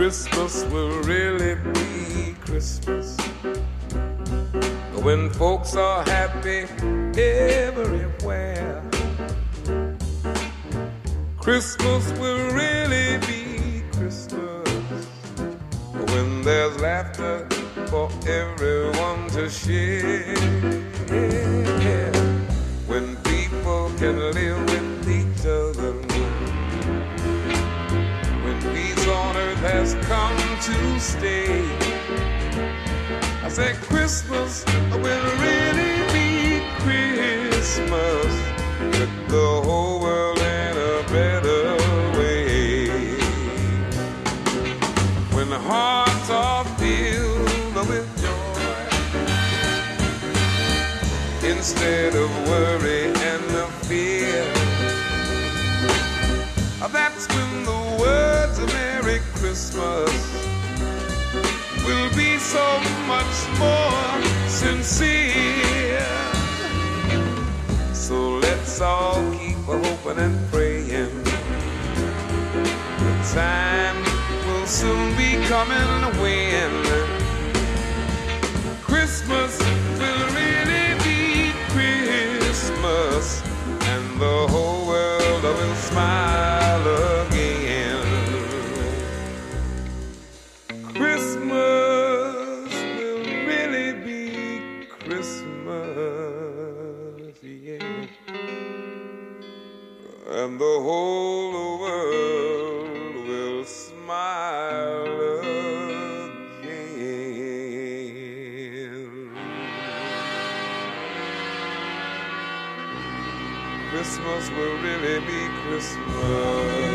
Christmas will really be Christmas when folks are happy everywhere. Christmas will really be Christmas when there's laughter for everyone to share. When people can live with each other, when peace on earth has come to stay. I say Christmas will really be Christmas with the whole world in a better way. When hearts are filled with joy instead of worry and the fear, that's when the words of Merry Christmas will be so much more sincere. So let's all keep hoping and praying. The time will soon be coming when Christmas will really be Christmas and the whole world will smile again. Christmas and the whole world will smile again. Christmas will really be Christmas.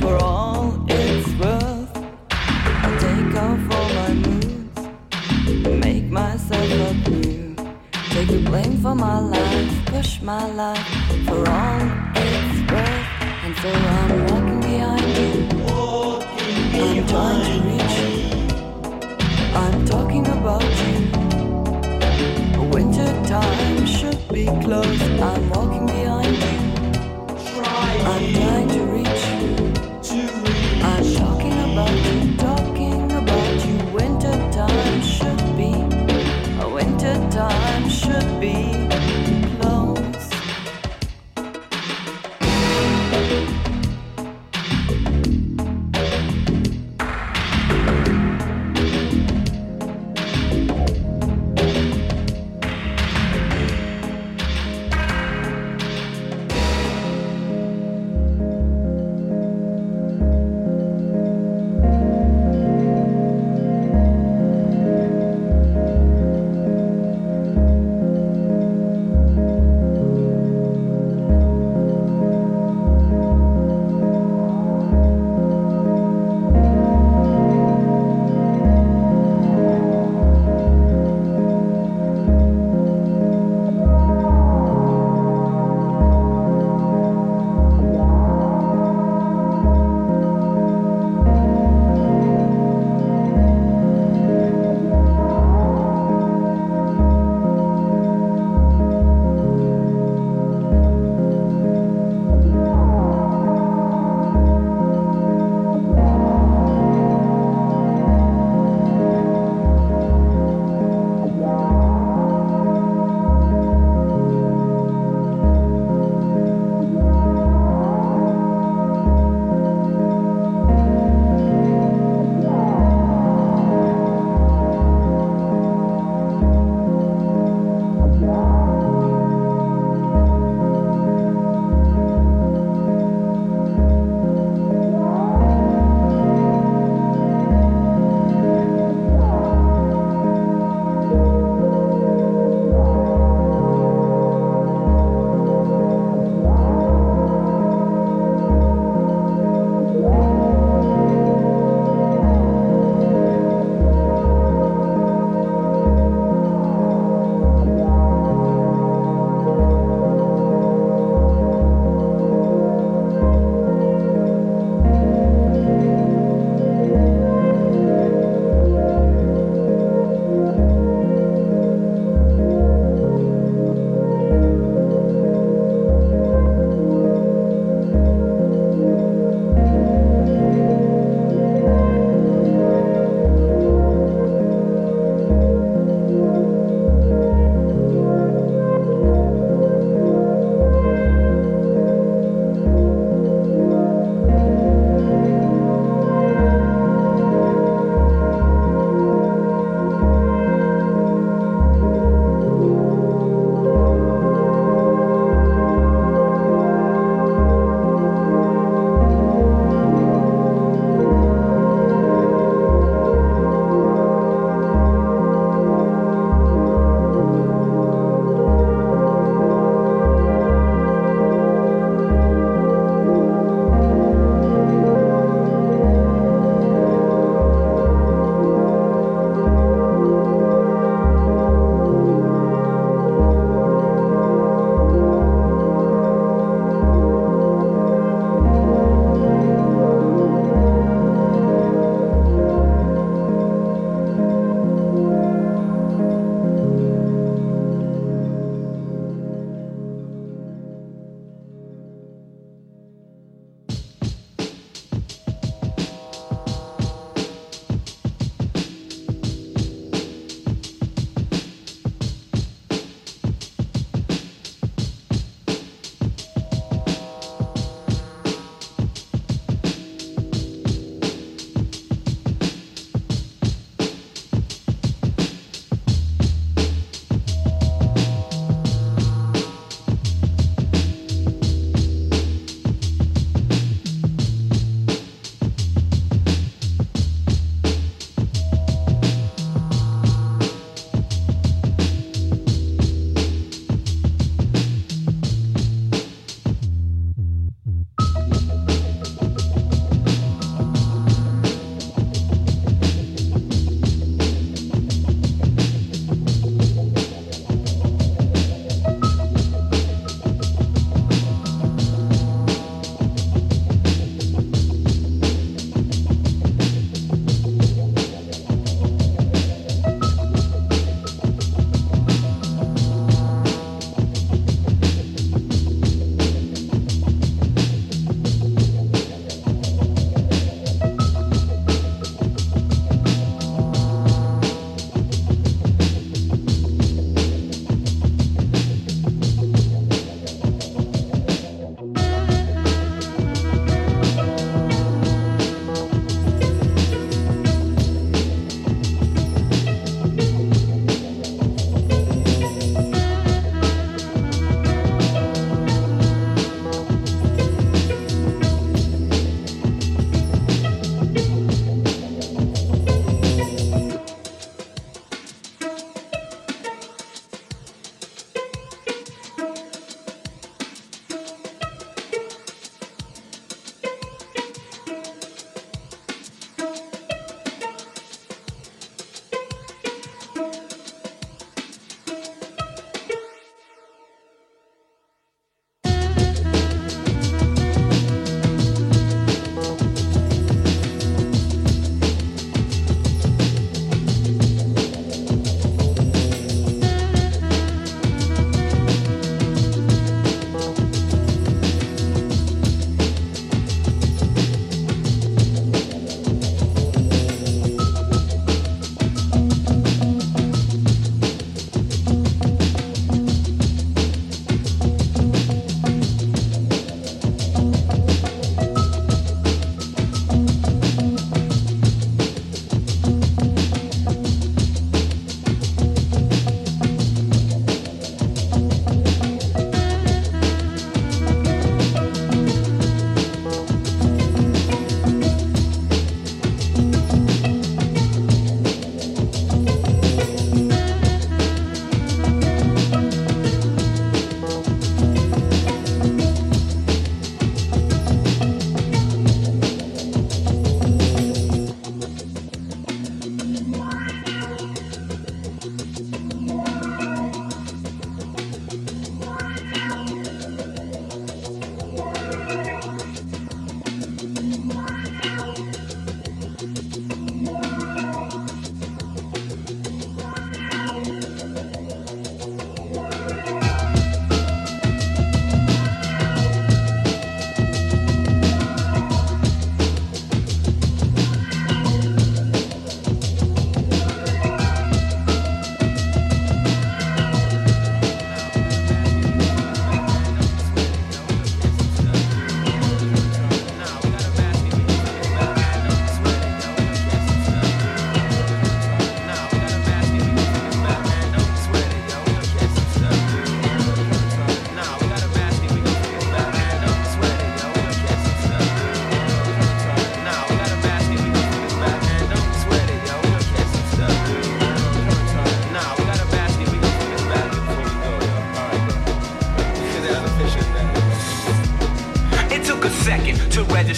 For all it's worth, and so I'm walking behind you. time. I'm talking about you. Winter time should be close. I'm walking behind you. I'm trying to reach you. I'm talking about you. Talking about you. Winter time should be. Winter time should be.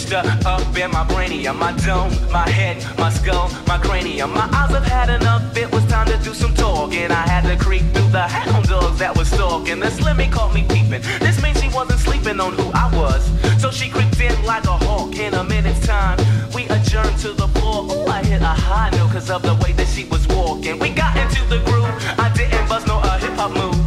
mixture up in my brainium, my dome, my head, my skull, my cranium. My eyes have had enough, it was time to do some talking. I had to creep through the hound dogs that was stalking. The Slimmy caught me peeping, this means she wasn't sleeping on who I was. So she creeped in like a hawk. In a minute's time, we adjourned to the floor. Ooh, I hit a high note cause of the way that she was walking. We got into the groove, I didn't bust no hip-hop moves.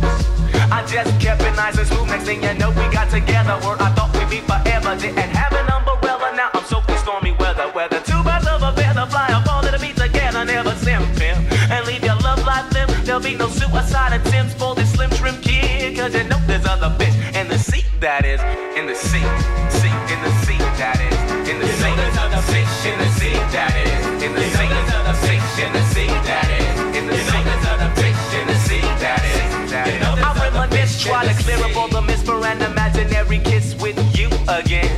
I just kept it nice and smooth, next thing you know we got together. Where I thought we'd be forever, didn't have an umbrella, now I'm soaked in stormy weather. Whether two birds of a feather fly or fall to the beat together, never simp and leave your love life limp. There'll be no suicide attempts for this slim trim kid, cause you know there's other bitch in the seat, that is, in the seat, seat, in the seat, that is, in the seat, in the seat, that is, in the seat, in the seat, that is, in the seat, in the seat, that is, that is. Try to clear up all the misper and imaginary kiss with you again.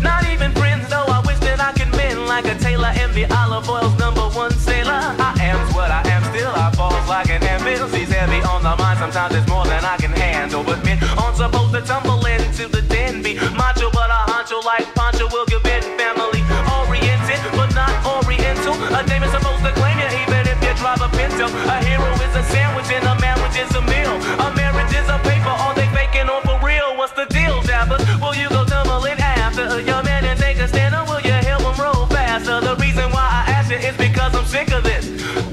Not even friends though, I wish that I could mend like a tailor and the olive oil's #1 sailor. I am what I am still, I falls like an anvil. She's heavy on the mind, sometimes it's more than I can handle. But men aren't supposed to tumble into the den. Be macho but a honcho like Poncho will give in. Family oriented but not oriental. A dame is supposed to claim you even if you drive a Pinto. A hero is a sandwich and a man which is a meal. A marriage is a paper, are they faking or for real? What's the deal, Jabba? Will you go tumbling after a young man and take a stand, or will you help him roll faster? The reason why I ask you is because I'm sick of this.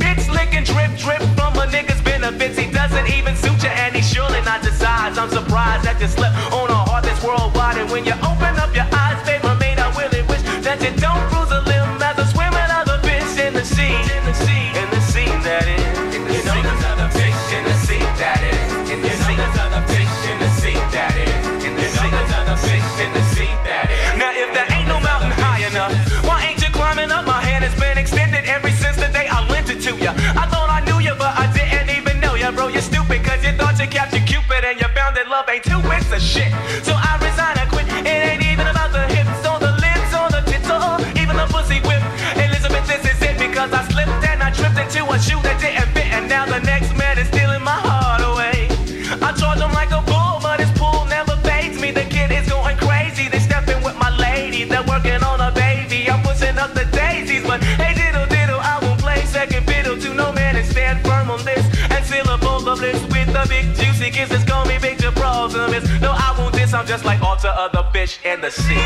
Bitch licking drip drip from a nigga's benefits. He doesn't even suit you and he surely not the size. I'm surprised that you slept on a heart that's worldwide. And when you open up your eyes, favorite mate, I really wish that you don't bruise a limb as a swimming other bitch in the sea. In the sea, in the sea, that is. To ya. I thought I knew you, but I didn't even know ya, bro. You're stupid, cause you thought you captured Cupid and you found that love ain't too it's a shit. So I resign, I quit. It ain't even about the hips or the lips or the tits or even the pussy whip. Elizabeth, this is it, because I slipped and I tripped into a shoe that didn't fit, and now the next man is stealing my heart away. I charge him like a bull, but his pool never fades me. The kid is going crazy, they stepping with my lady, they're working on a baby. I'm pushing up the daisies, but hey, diddle diddle, I won't play second fiddle to no man and stand firm on this and syllable of this with the big juicy kisses. Call me big, the problem is no, I won't diss. I'm just like all the other fish in the sea.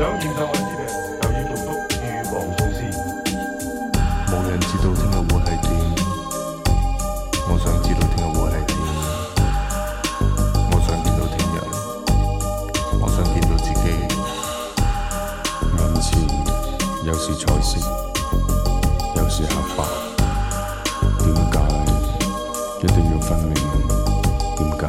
想現在我知嘅，又要做足預防措施。冇人知道聽日會係點，我想知道聽日會係點。我想見到聽日，我想見到自己。眼前有時彩色，有時黑白，點解一定要分明？點解？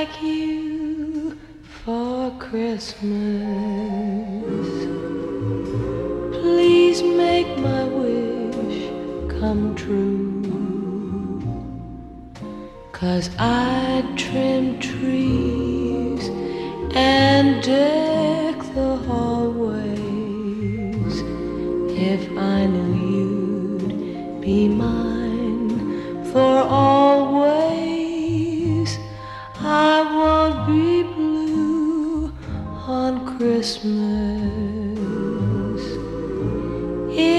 like you for Christmas. Please make my wish come true. 'Cause I'd trim trees and deck the hallways if I knew you'd be mine for always. I won't be blue on Christmas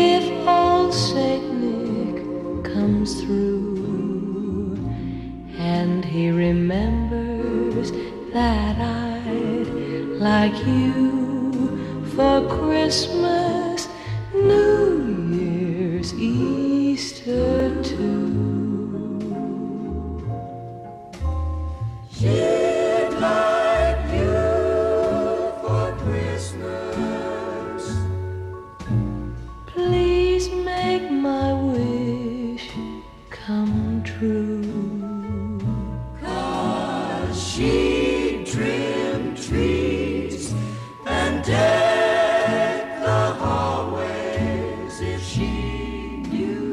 if old Saint Nick comes through and he remembers that I'd like you for Christmas, New Year's, Easter too. She'd like you for Christmas. Please make my wish come true. 'Cause she'd trim trees and deck the hallways if she knew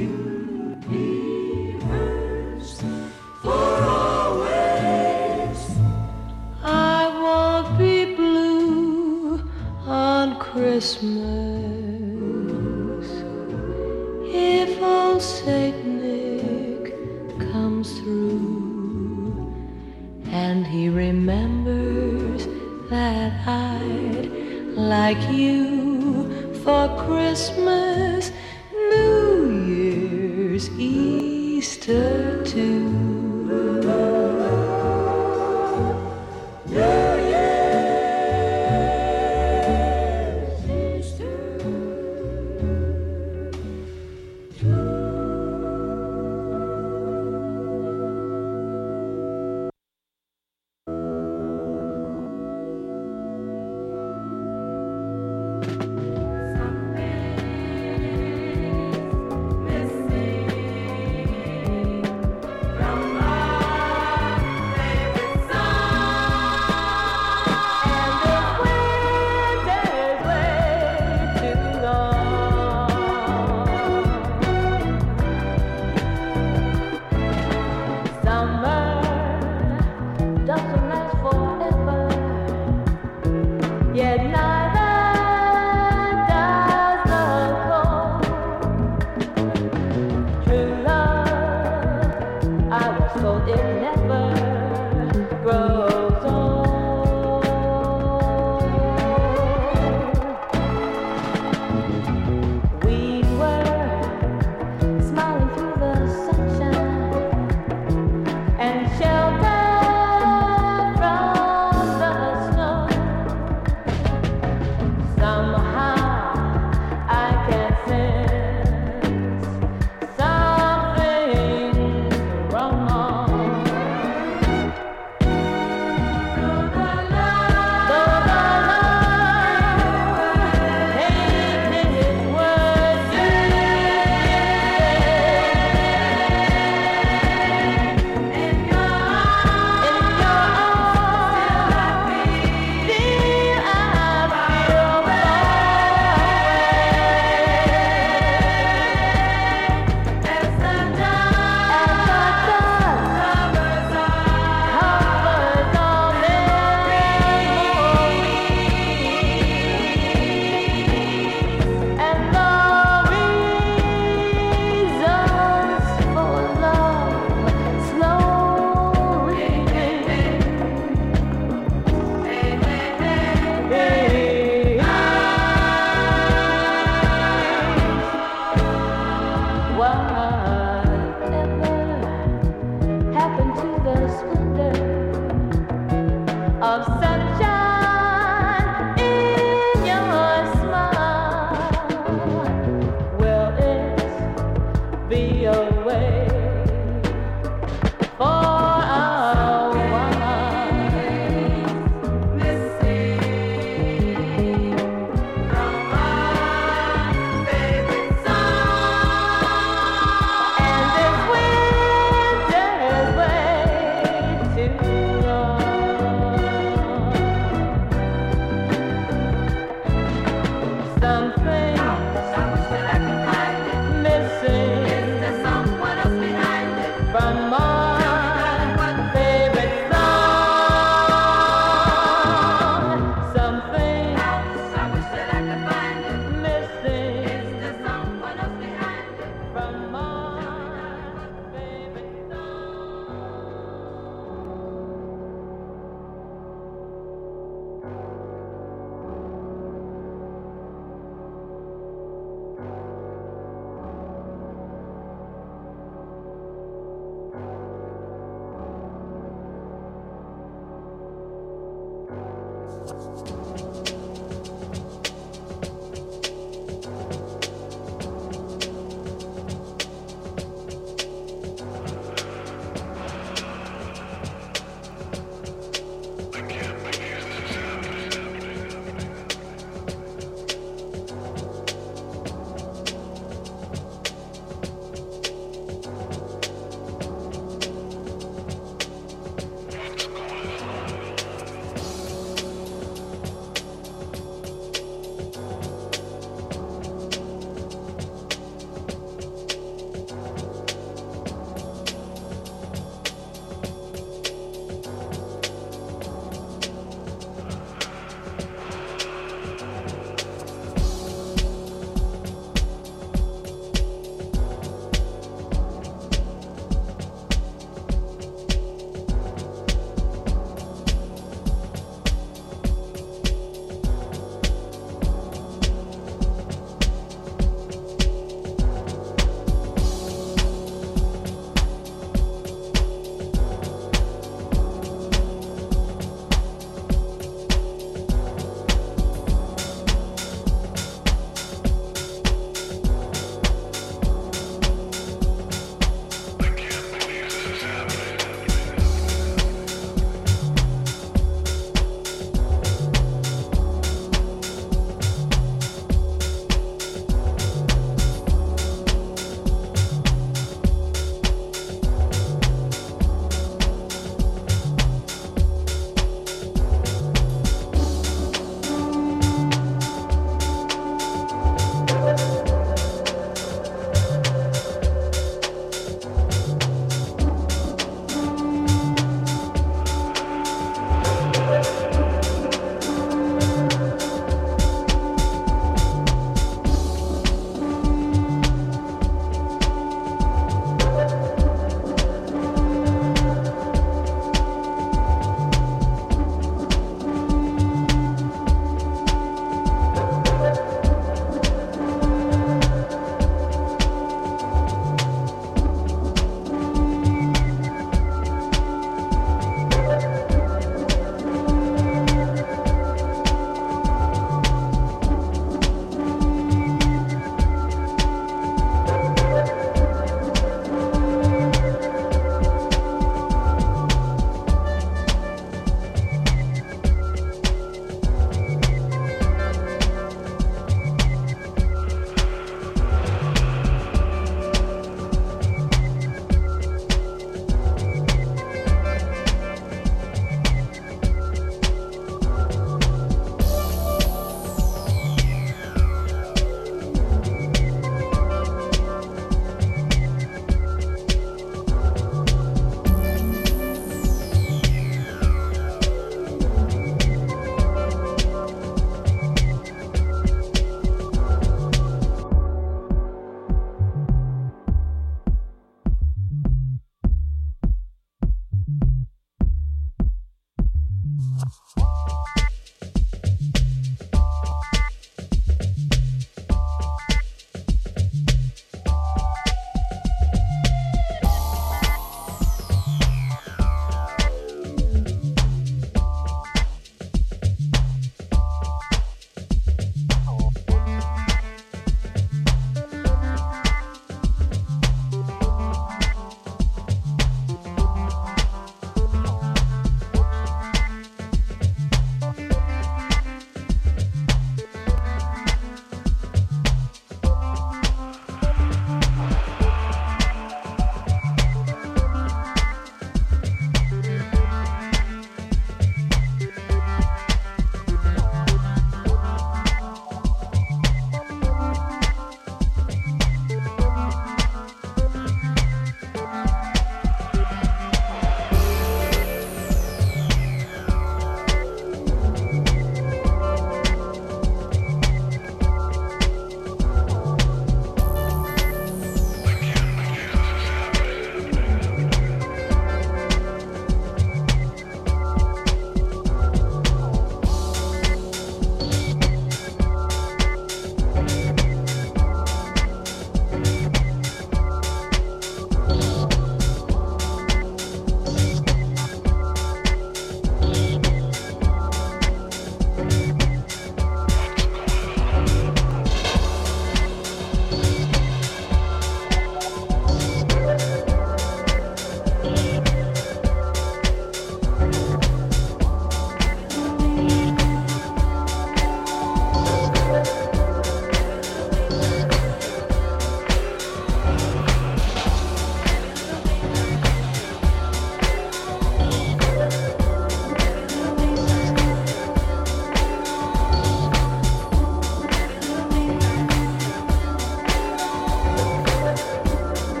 you'd be hers for always. I won't be blue on Christmas if old Saint Nick comes through and he remembers that I'd like you for Christmas, New Year's, Easter too. New Year's, Easter too.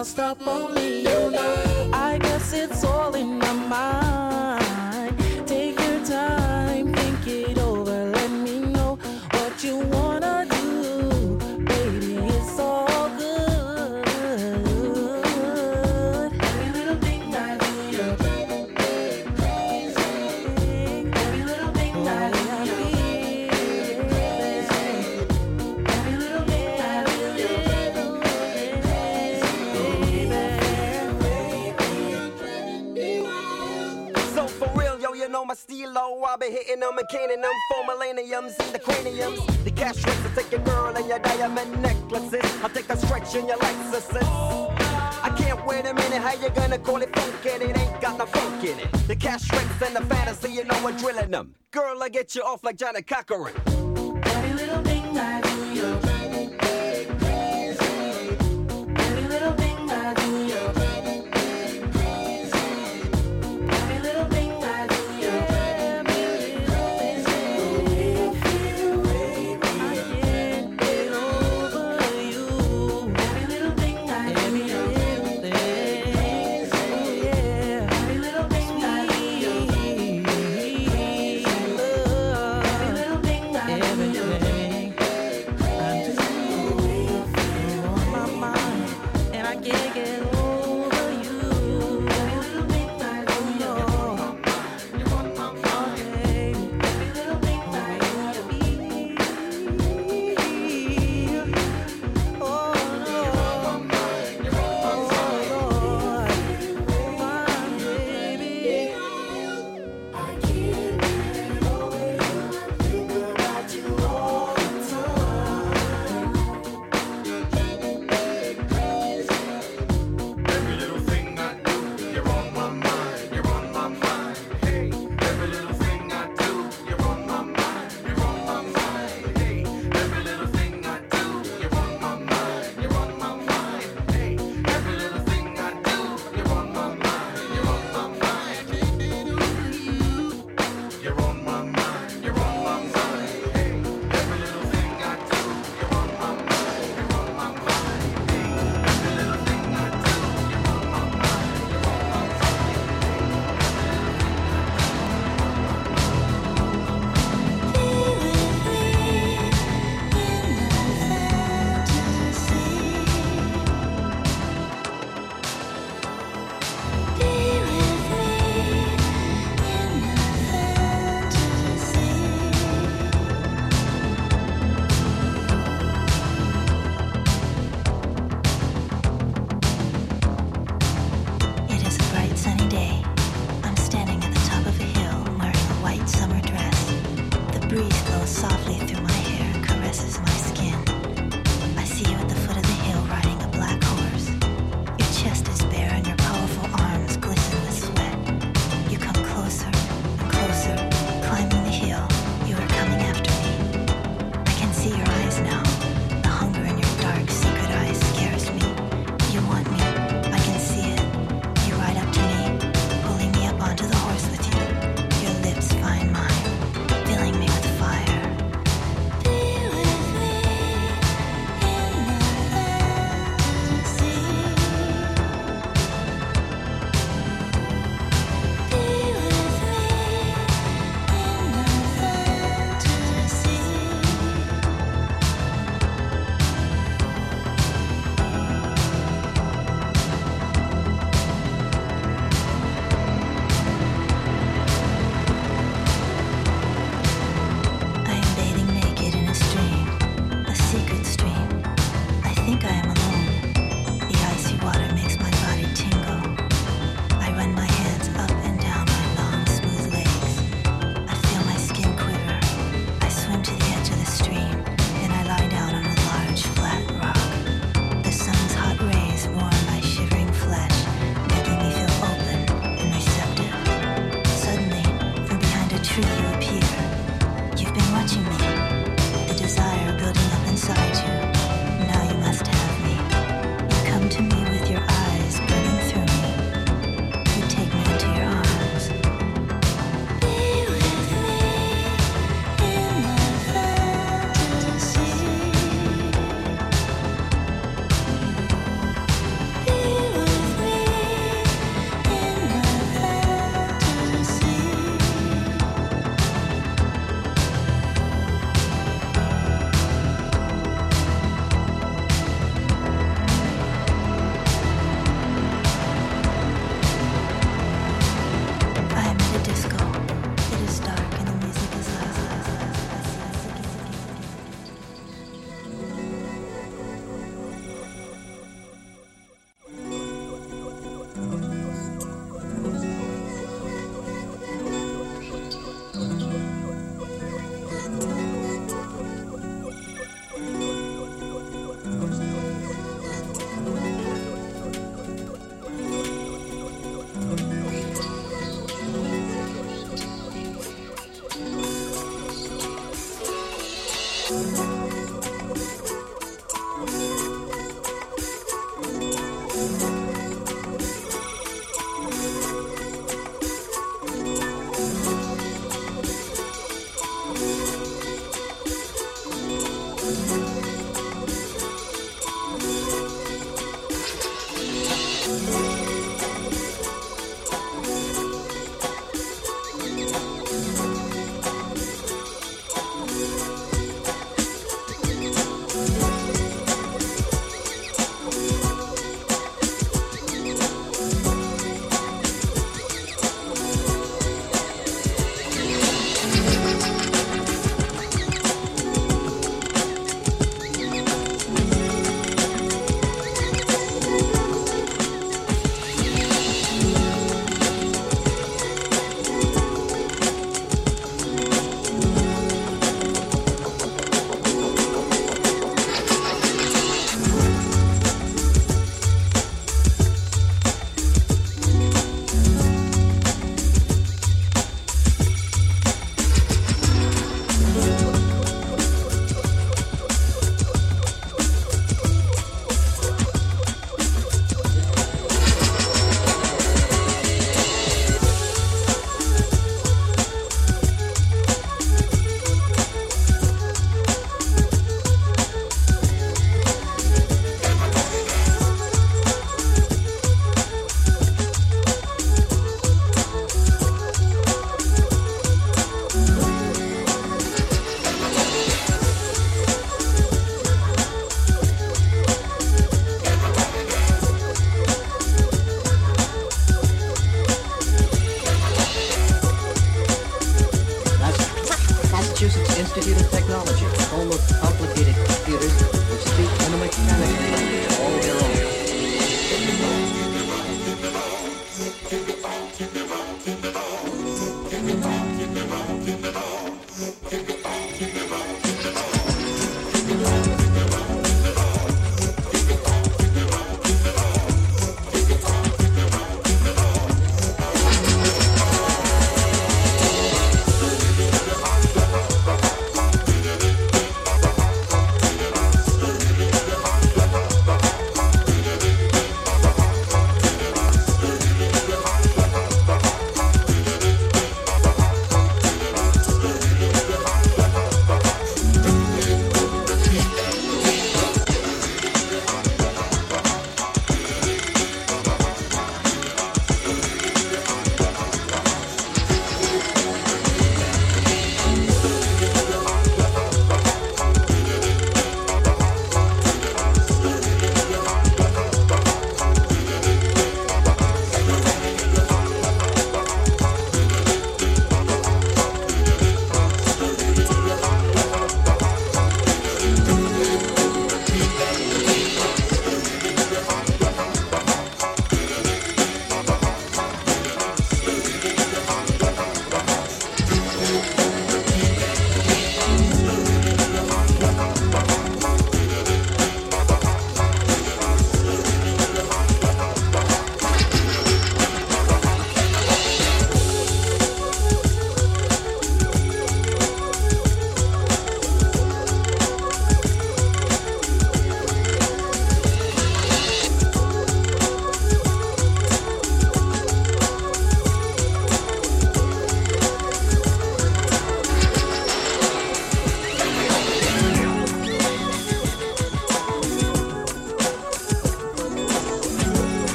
can't stop only you know. I guess it's all in my mind. Take your time, think it over, let me know what you wanna do. Baby, it's all good. Every little thing I do, you're driving me crazy. Every little thing I do, my steelo, I've been hitting them and canning them for millenniums in the craniums. The cash tricks will take your girl and your diamond necklaces. I'll take a stretch in your Lexuses. I can't wait a minute, how you gonna call it funk and it ain't got no funk in it? The cash tricks and the fantasy, you know I'm drilling them. Girl, I get you off like Johnny Cochran. Every little thing I do, you're driving me crazy. Every little thing I do, you're driving me crazy. Every little thing I do.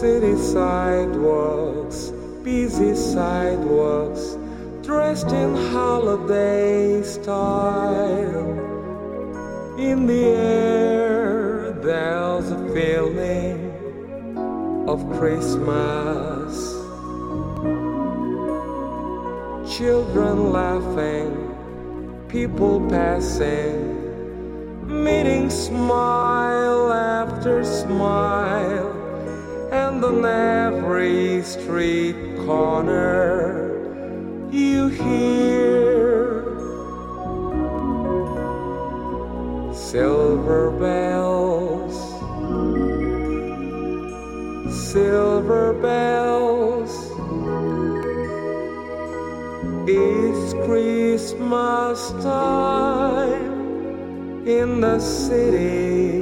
city sidewalks, busy sidewalks, dressed in holiday style. In the air there's a feeling of Christmas. Children laughing, people passing, meeting smile after smile. And on every street corner you hear silver bells, it's Christmas time. In the city,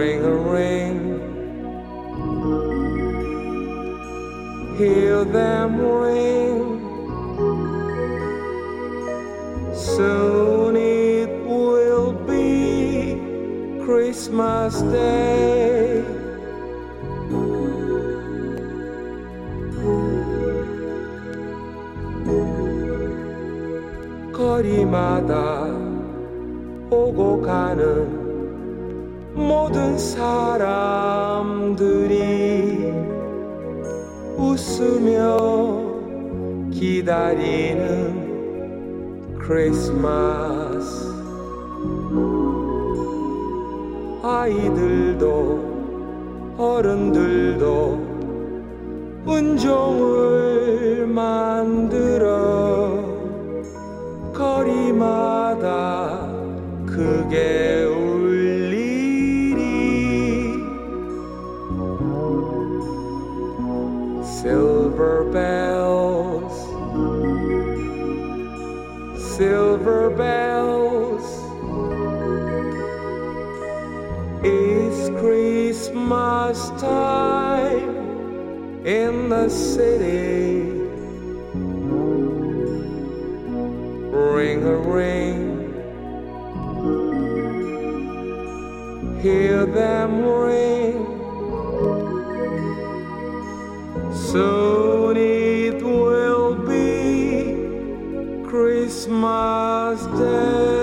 ring a ring, hear them ring. Soon it will be Christmas Day. 거리마다 오고 가는 모든 사람들이 웃으며 기다리는 크리스마스. 아이들도 어른들도 은종을 만들어 거리마다 크게 울리리. silver bells, it's Christmas time in the city. Ring a ring, hear them ring. Soon it will be Christmas Day.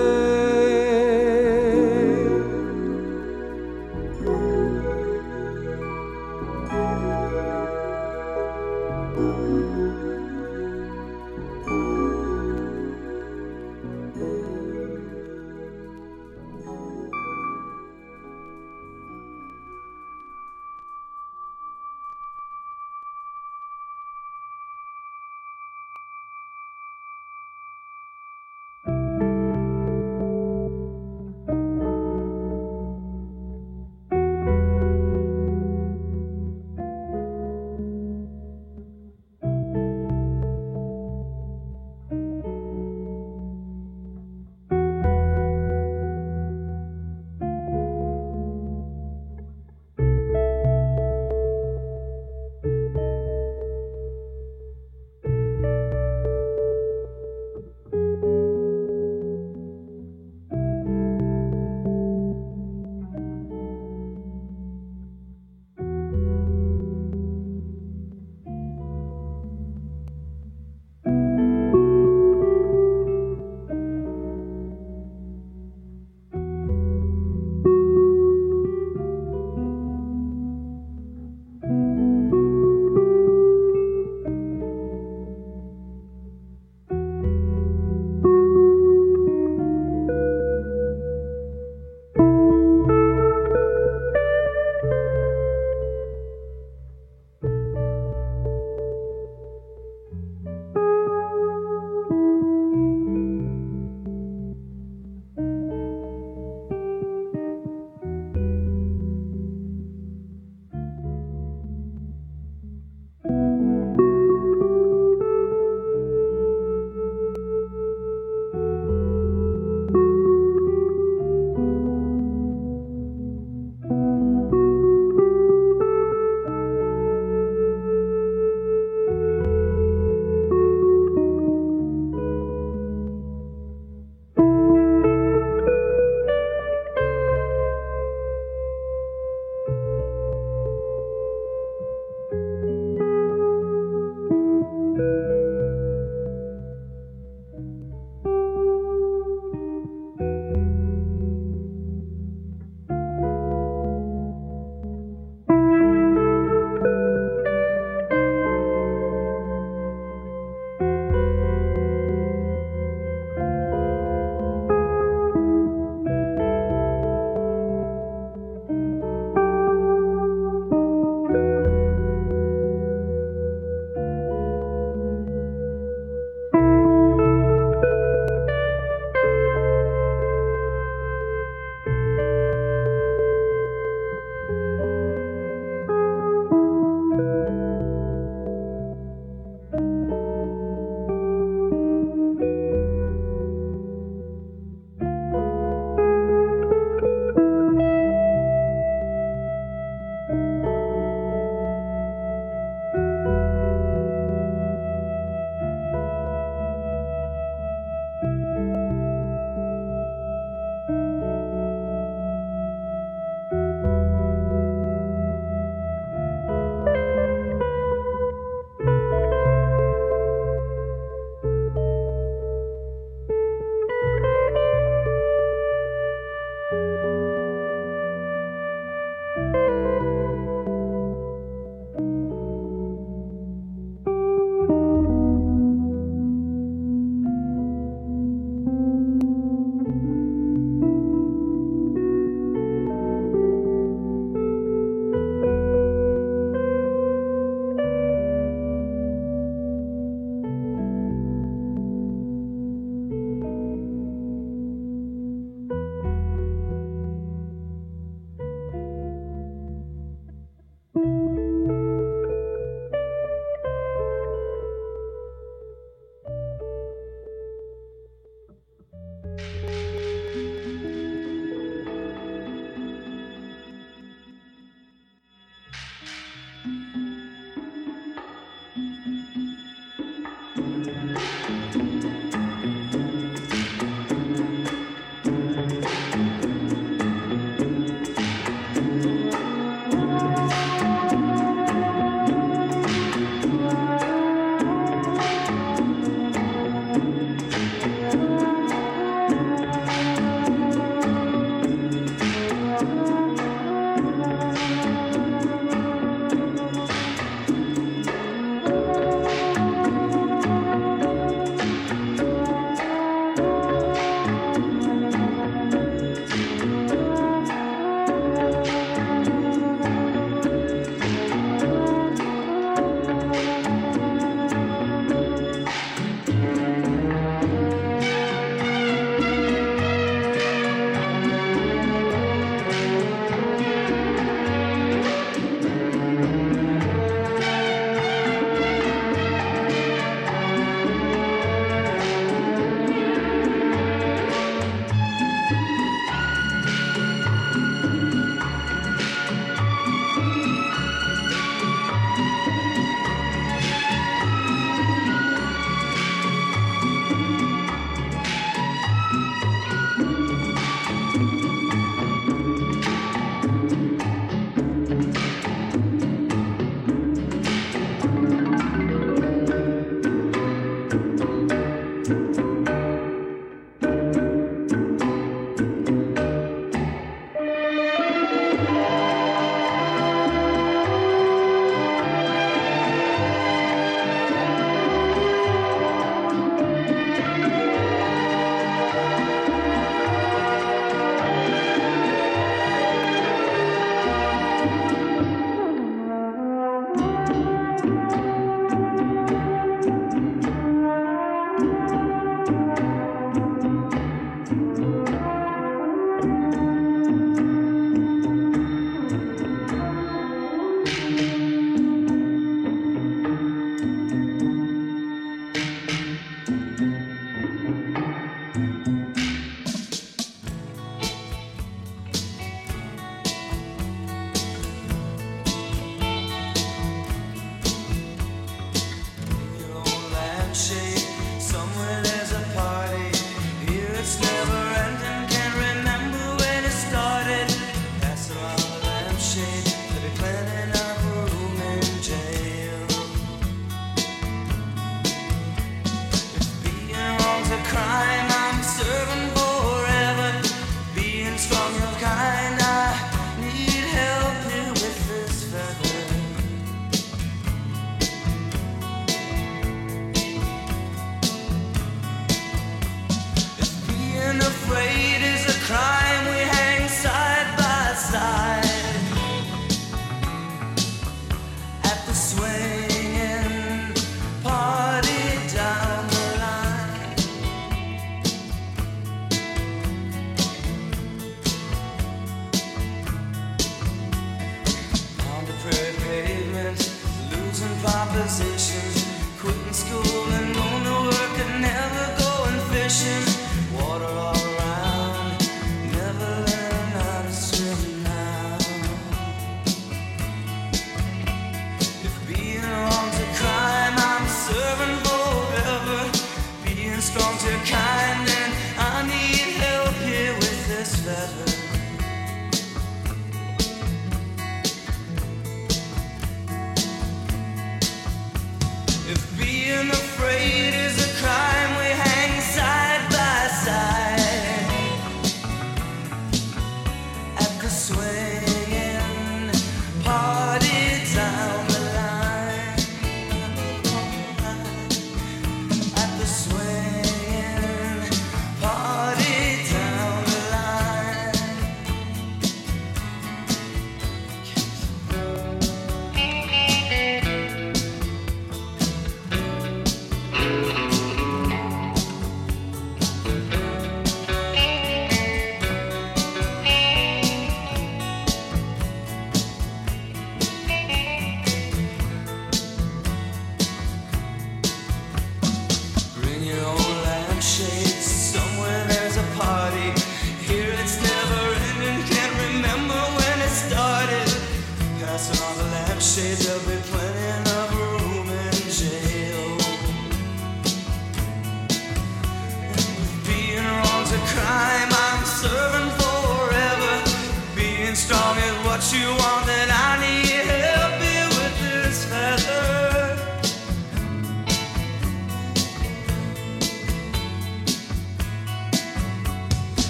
you want and I need help here with this feather.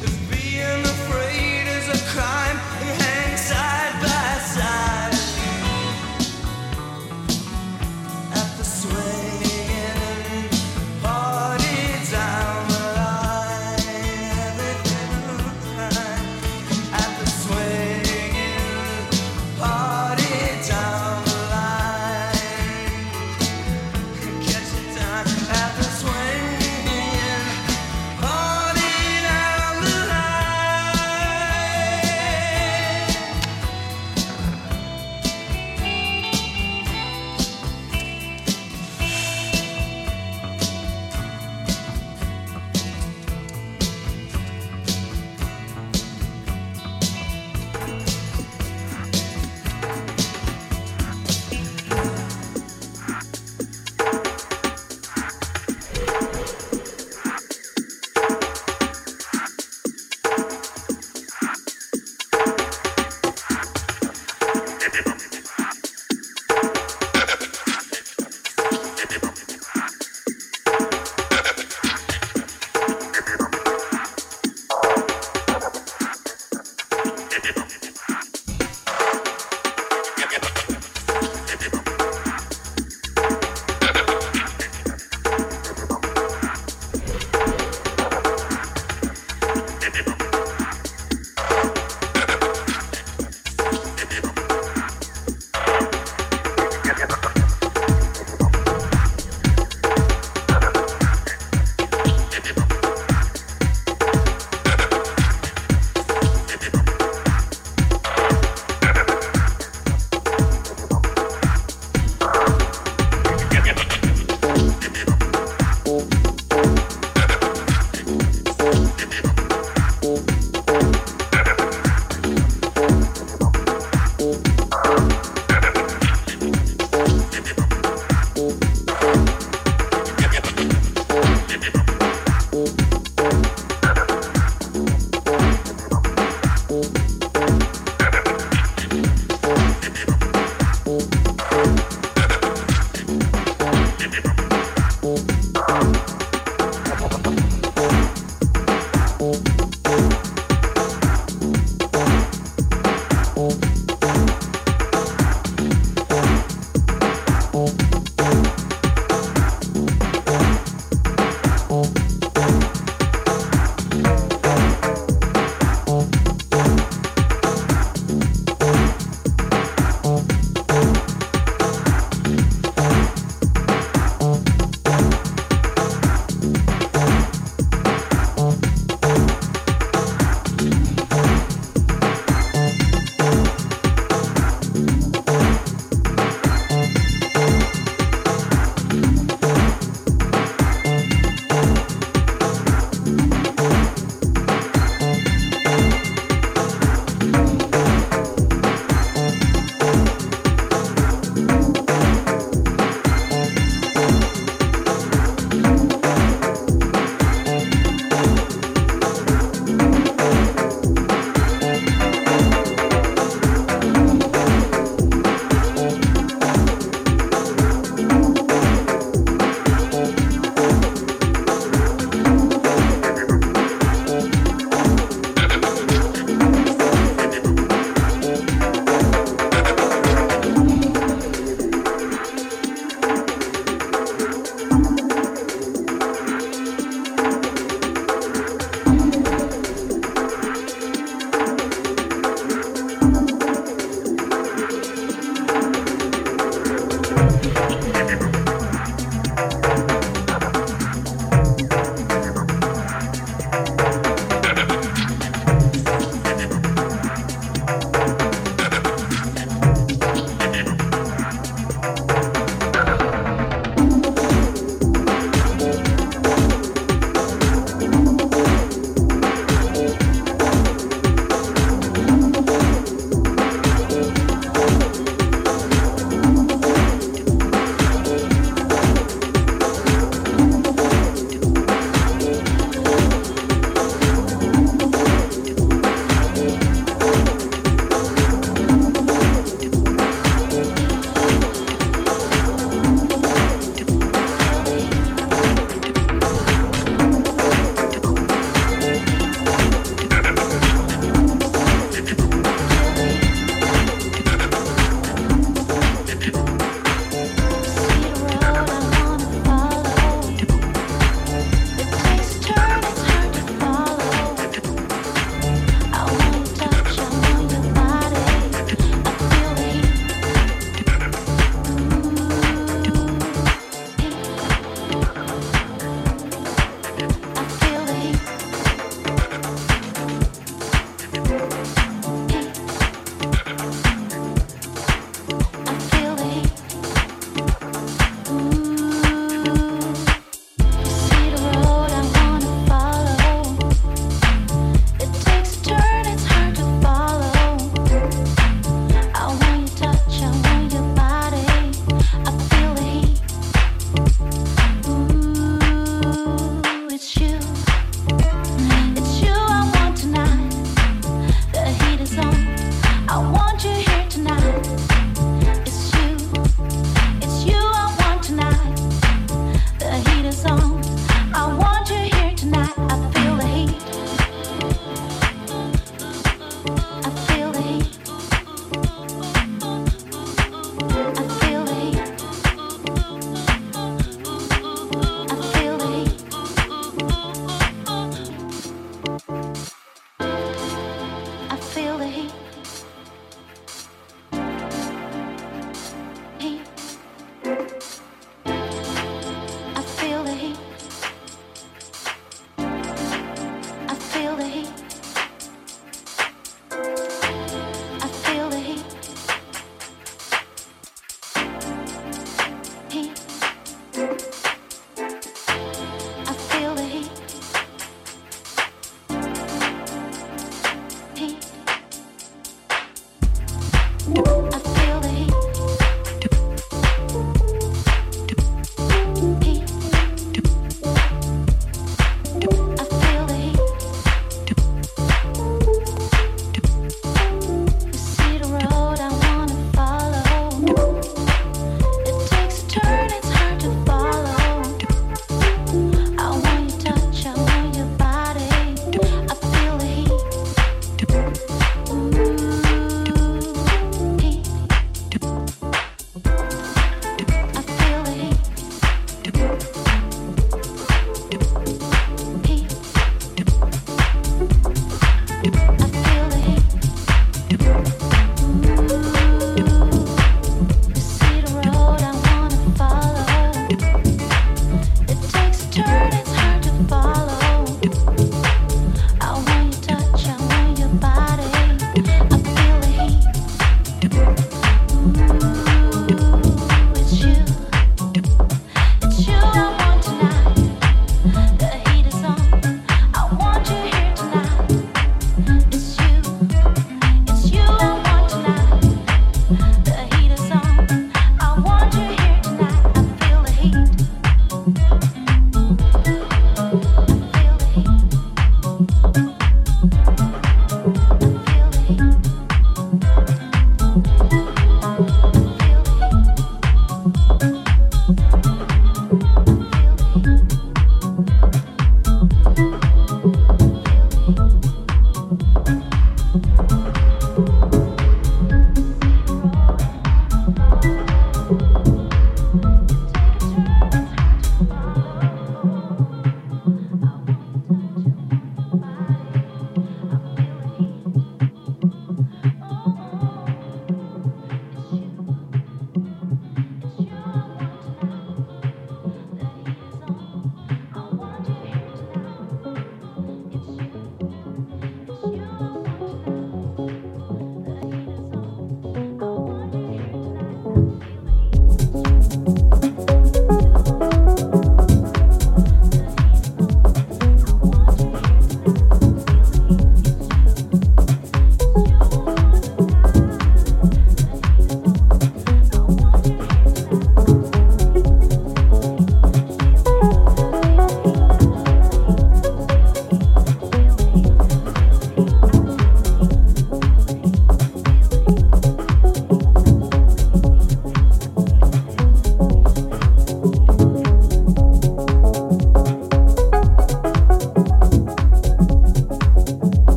If being afraid is a crime, we hang side by side at the swaying party down the line. At the swaying party down the line. Catch it down at the swaying party down the line.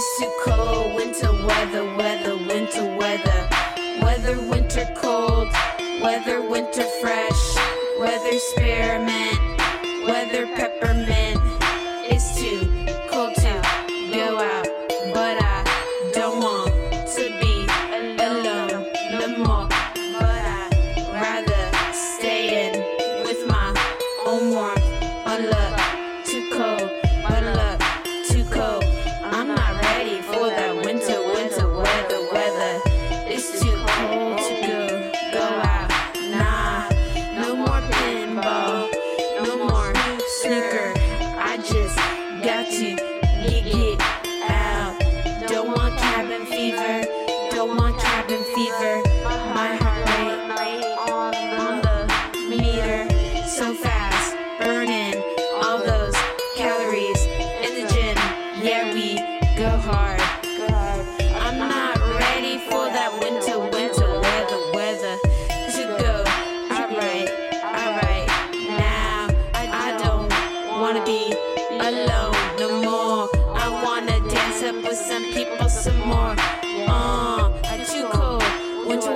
Too cold, winter